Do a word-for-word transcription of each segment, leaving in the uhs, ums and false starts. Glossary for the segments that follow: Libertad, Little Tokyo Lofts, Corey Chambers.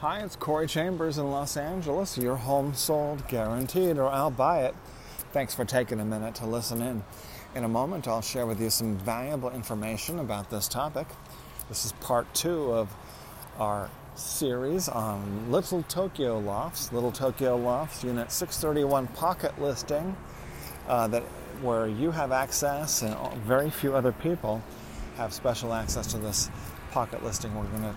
Hi, it's Corey Chambers in Los Angeles. Your home sold guaranteed, or I'll buy it. Thanks for taking a minute to listen in. In a moment, I'll share with you some valuable information about this topic. This is part two of our series on Little Tokyo Lofts. Little Tokyo Lofts, Unit six thirty-one pocket listing uh, that where you have access and very few other people have special access to this pocket listing. We're going to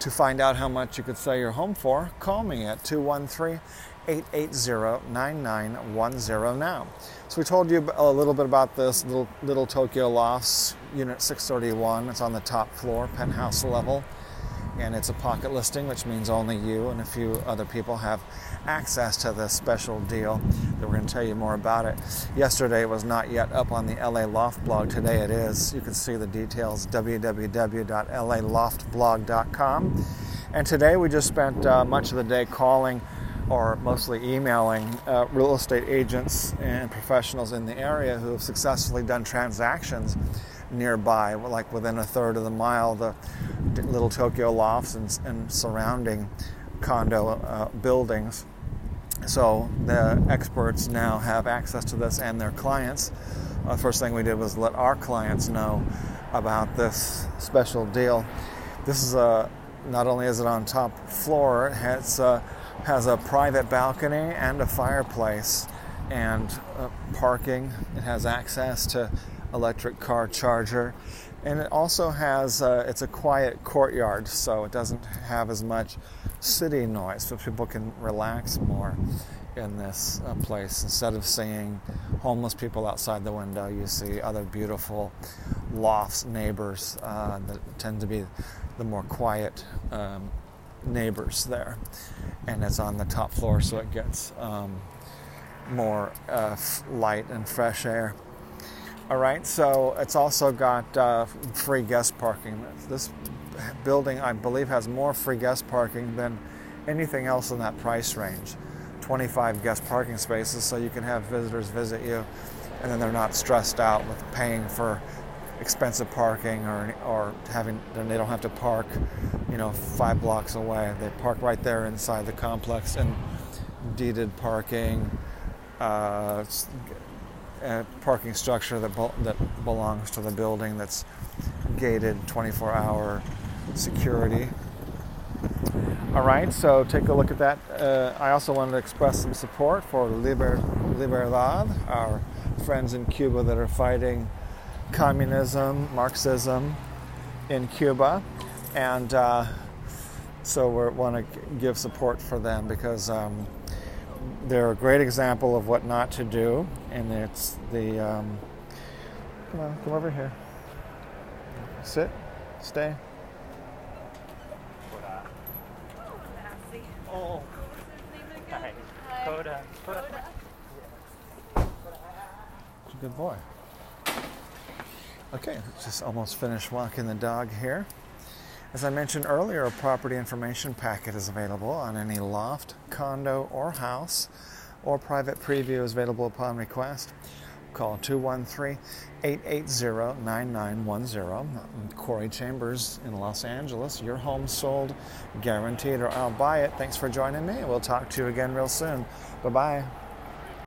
To find out how much you could sell your home for, call me at two one three, eight eight zero, nine nine one zero now. So we told you a little bit about this little, little Tokyo Lofts, Unit six thirty-one. It's on the top floor, penthouse level, and it's a pocket listing, which means only you and a few other people have access to this special deal that we're going to tell you more about it. Yesterday was not yet up on the L A Loft blog. Today it is. You can see the details, w w w dot l a loft blog dot com. And today we just spent uh, much of the day calling or mostly emailing uh, real estate agents and professionals in the area who have successfully done transactions nearby, like within a third of the mile, the Little Tokyo Lofts and, and surrounding condo uh, buildings. So the experts now have access to this and their clients. Uh, first thing we did was let our clients know about this special deal. This is a, not only is it on top floor, it has a, has a private balcony and a fireplace and uh, parking. It has access to electric car charger, and it also has uh, it's a quiet courtyard, so it doesn't have as much city noise, so people can relax more in this uh, place. Instead of seeing homeless people outside the window, you see other beautiful lofts, neighbors uh, that tend to be the more quiet um, neighbors there. And it's on the top floor, so it gets um, more uh, f- light and fresh air. All right, so it's also got uh, free guest parking. This building, I believe, has more free guest parking than anything else in that price range. twenty-five guest parking spaces, so you can have visitors visit you, and then they're not stressed out with paying for expensive parking or or having. Then they don't have to park, you know, five blocks away. They park right there inside the complex and deeded parking. Uh, A parking structure that be- that belongs to the building, that's gated, twenty-four hour security. All right, so take a look at that. Uh, I also wanted to express some support for Liber- Libertad, our friends in Cuba that are fighting communism, Marxism in Cuba, and uh, so we want to give support for them because. Um, They're a great example of what not to do, and it's the, um, come on, come over here. Sit, stay. Hola. Oh. Hi. Hola. Hola. It's a good boy. Okay, just almost finished walking the dog here. As I mentioned earlier, a property information packet is available on any loft, condo, or house, or private preview is available upon request. Call two one three, eight eight zero, nine nine one zero. I'm Corey Chambers in Los Angeles. Your home sold, guaranteed, or I'll buy it. Thanks for joining me. We'll talk to you again real soon. Bye-bye.